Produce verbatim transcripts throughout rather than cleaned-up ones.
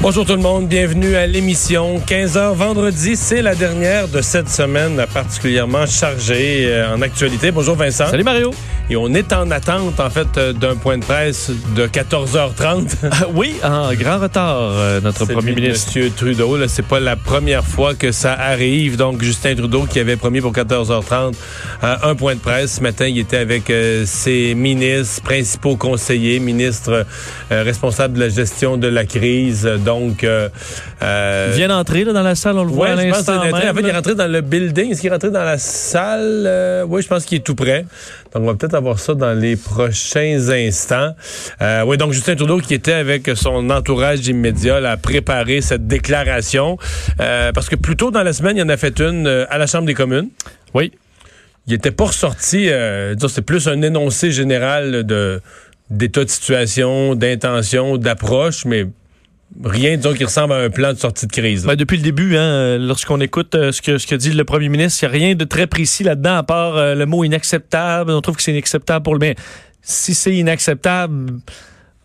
Bonjour tout le monde, bienvenue à l'émission. quinze heures vendredi, c'est la dernière de cette semaine particulièrement chargée en actualité. Bonjour Vincent. Salut Mario. Et on est en attente, en fait, d'un point de presse de quatorze heures trente. Ah, oui, en grand retard, euh, notre c'est premier lui, ministre. Monsieur Trudeau, là, c'est pas la première fois que ça arrive. Donc, Justin Trudeau, qui avait promis pour quatorze heures trente euh, un point de presse. Ce matin, il était avec euh, ses ministres, principaux conseillers, ministres euh, responsables de la gestion de la crise. Donc, euh, euh, il vient d'entrer là, dans la salle, on le ouais, voit à l'instant même. En fait, il est rentré dans le building. Est-ce qu'il est rentré dans la salle? Euh, oui, je pense qu'il est tout prêt. Donc, on va peut-être avoir ça dans les prochains instants. Euh, oui, donc Justin Trudeau, qui était avec son entourage immédiat là, à préparer cette déclaration. Euh, parce que plus tôt dans la semaine, il en a fait une euh, à la Chambre des communes. Oui. Il n'était pas ressorti. Euh, c'est plus un énoncé général de, d'état de situation, d'intention, d'approche, mais... rien, disons, qui ressemble à un plan de sortie de crise. Ben, depuis le début, hein, lorsqu'on écoute euh, ce, que, ce que dit le premier ministre, il n'y a rien de très précis là-dedans, à part euh, le mot inacceptable. On trouve que c'est inacceptable pour le bien. Si c'est inacceptable...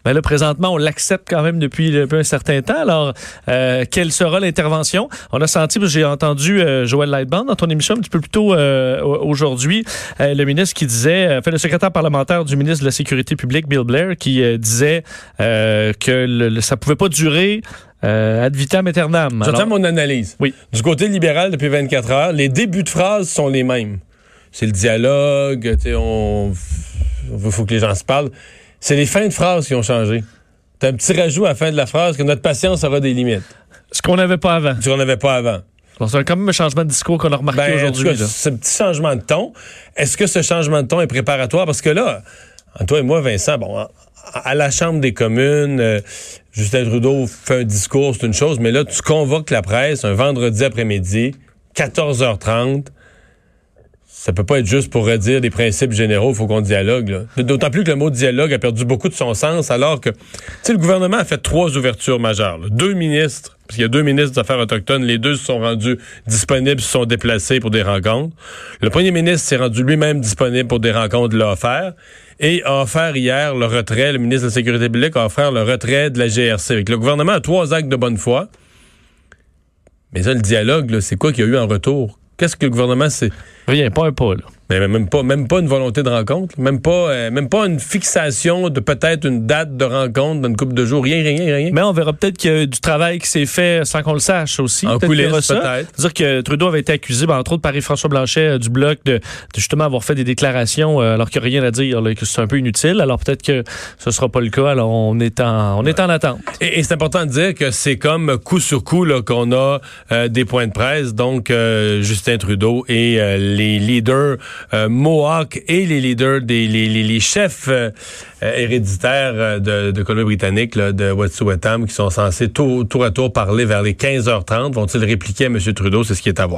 ben là, présentement, on l'accepte quand même depuis un certain temps. Alors, euh, quelle sera l'intervention? On a senti, parce que j'ai entendu euh, Joël Lightband dans ton émission un petit peu plus tôt euh, aujourd'hui, euh, le ministre qui disait, enfin, le secrétaire parlementaire du ministre de la Sécurité publique, Bill Blair, qui euh, disait euh, que le, le, ça pouvait pas durer euh, ad vitam aeternam. J'entends mon analyse. Oui. Du côté libéral, depuis vingt-quatre heures, les débuts de phrases sont les mêmes. C'est le dialogue, tu sais, on... faut que les gens se parlent. C'est les fins de phrases qui ont changé. T'as un petit rajout à la fin de la phrase que notre patience aura des limites. Ce qu'on n'avait pas avant. Ce qu'on n'avait pas avant. Alors, c'est quand même un changement de discours qu'on a remarqué ben, aujourd'hui. En tout cas, là. Ce petit changement de ton, est-ce que ce changement de ton est préparatoire? Parce que là, toi et moi, Vincent, bon, à la Chambre des communes, euh, Justin Trudeau fait un discours, c'est une chose, mais là, tu convoques la presse un vendredi après-midi, quatorze heures trente, ça peut pas être juste pour redire des principes généraux, il faut qu'on dialogue. Là. D'autant plus que le mot dialogue a perdu beaucoup de son sens, alors que, tu sais, le gouvernement a fait trois ouvertures majeures. Là. Deux ministres, parce qu'il y a deux ministres des Affaires autochtones, les deux se sont rendus disponibles, se sont déplacés pour des rencontres. Le premier ministre s'est rendu lui-même disponible pour des rencontres, l'a offert, et a offert hier le retrait, le ministre de la Sécurité publique a offert le retrait de la G R C. Donc, le gouvernement a trois actes de bonne foi, mais ça, le dialogue, là, c'est quoi qu'il y a eu en retour? Qu'est-ce que le gouvernement, c'est... rien, pas un pas, là. Mais même pas, même pas une volonté de rencontre, même pas, euh, même pas une fixation de peut-être une date de rencontre dans une couple de jours, rien, rien, rien. Mais on verra peut-être qu'il y a eu du travail qui s'est fait sans qu'on le sache aussi. En peut-être coulisses, ça. peut-être. C'est-à-dire que Trudeau avait été accusé, ben, entre autres, par François Blanchet euh, du Bloc de, de justement avoir fait des déclarations euh, alors qu'il n'y a rien à dire, là, que c'est un peu inutile. Alors peut-être que ce ne sera pas le cas. Alors on est en, on ouais. est en attente. Et, et c'est important de dire que c'est comme coup sur coup là, qu'on a euh, des points de presse. Donc euh, Justin Trudeau et euh, les leaders Euh, Mohawks et les leaders, des, les, les, les chefs euh, euh, héréditaires euh, de, de Colombie-Britannique, là, de Wet'suwet'en, qui sont censés tour, tour à tour parler vers les quinze heures trente. Vont-ils répliquer à M. Trudeau? C'est ce qui est à voir.